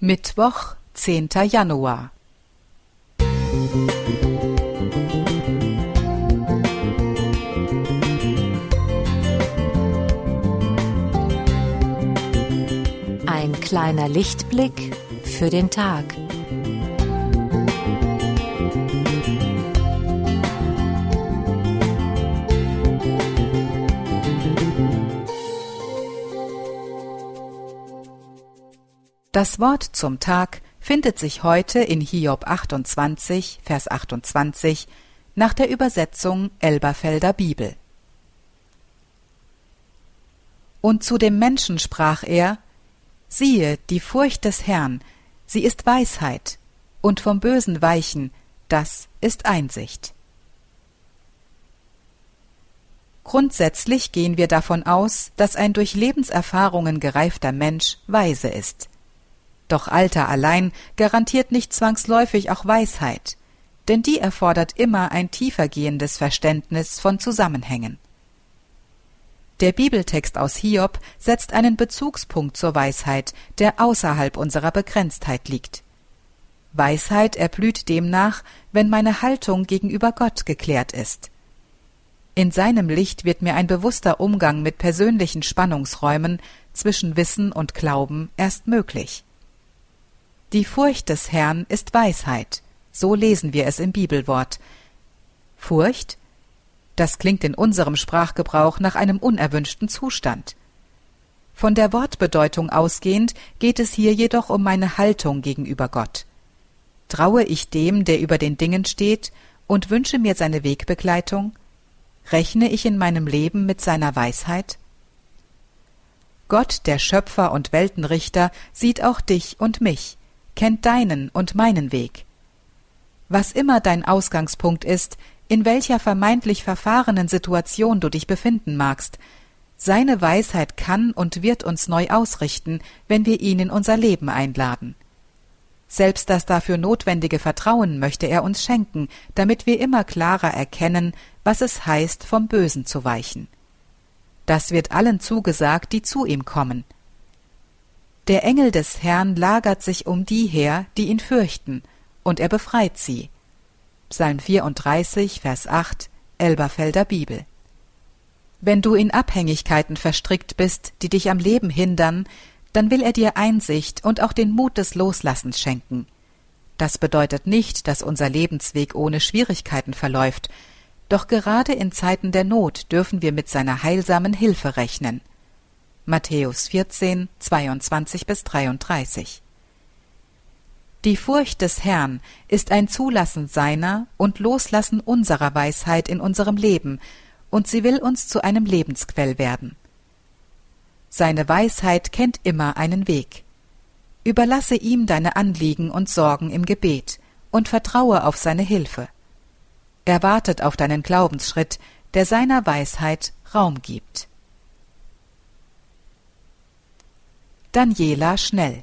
Mittwoch, 10. Januar. Ein kleiner Lichtblick für den Tag. Das Wort zum Tag findet sich heute in Hiob 28, Vers 28 nach der Übersetzung Elberfelder Bibel. Und zu dem Menschen sprach er: Siehe, die Furcht des Herrn, sie ist Weisheit, und vom Bösen weichen, das ist Einsicht. Grundsätzlich gehen wir davon aus, dass ein durch Lebenserfahrungen gereifter Mensch weise ist. Doch Alter allein garantiert nicht zwangsläufig auch Weisheit, denn die erfordert immer ein tiefergehendes Verständnis von Zusammenhängen. Der Bibeltext aus Hiob setzt einen Bezugspunkt zur Weisheit, der außerhalb unserer Begrenztheit liegt. Weisheit erblüht demnach, wenn meine Haltung gegenüber Gott geklärt ist. In seinem Licht wird mir ein bewusster Umgang mit persönlichen Spannungsräumen zwischen Wissen und Glauben erst möglich. Die Furcht des Herrn ist Weisheit, so lesen wir es im Bibelwort. Furcht? Das klingt in unserem Sprachgebrauch nach einem unerwünschten Zustand. Von der Wortbedeutung ausgehend geht es hier jedoch um meine Haltung gegenüber Gott. Traue ich dem, der über den Dingen steht, und wünsche mir seine Wegbegleitung? Rechne ich in meinem Leben mit seiner Weisheit? Gott, der Schöpfer und Weltenrichter, sieht auch dich und mich, kennt deinen und meinen Weg. Was immer dein Ausgangspunkt ist, in welcher vermeintlich verfahrenen Situation du dich befinden magst, seine Weisheit kann und wird uns neu ausrichten, wenn wir ihn in unser Leben einladen. Selbst das dafür notwendige Vertrauen möchte er uns schenken, damit wir immer klarer erkennen, was es heißt, vom Bösen zu weichen. Das wird allen zugesagt, die zu ihm kommen. Der Engel des Herrn lagert sich um die her, die ihn fürchten, und er befreit sie. Psalm 34, Vers 8, Elberfelder Bibel. Wenn du in Abhängigkeiten verstrickt bist, die dich am Leben hindern, dann will er dir Einsicht und auch den Mut des Loslassens schenken. Das bedeutet nicht, dass unser Lebensweg ohne Schwierigkeiten verläuft, doch gerade in Zeiten der Not dürfen wir mit seiner heilsamen Hilfe rechnen. Matthäus 14, 22-33. Die Furcht des Herrn ist ein Zulassen seiner und Loslassen unserer Weisheit in unserem Leben, und sie will uns zu einem Lebensquell werden. Seine Weisheit kennt immer einen Weg. Überlasse ihm deine Anliegen und Sorgen im Gebet und vertraue auf seine Hilfe. Er wartet auf deinen Glaubensschritt, der seiner Weisheit Raum gibt. Daniela Schnell.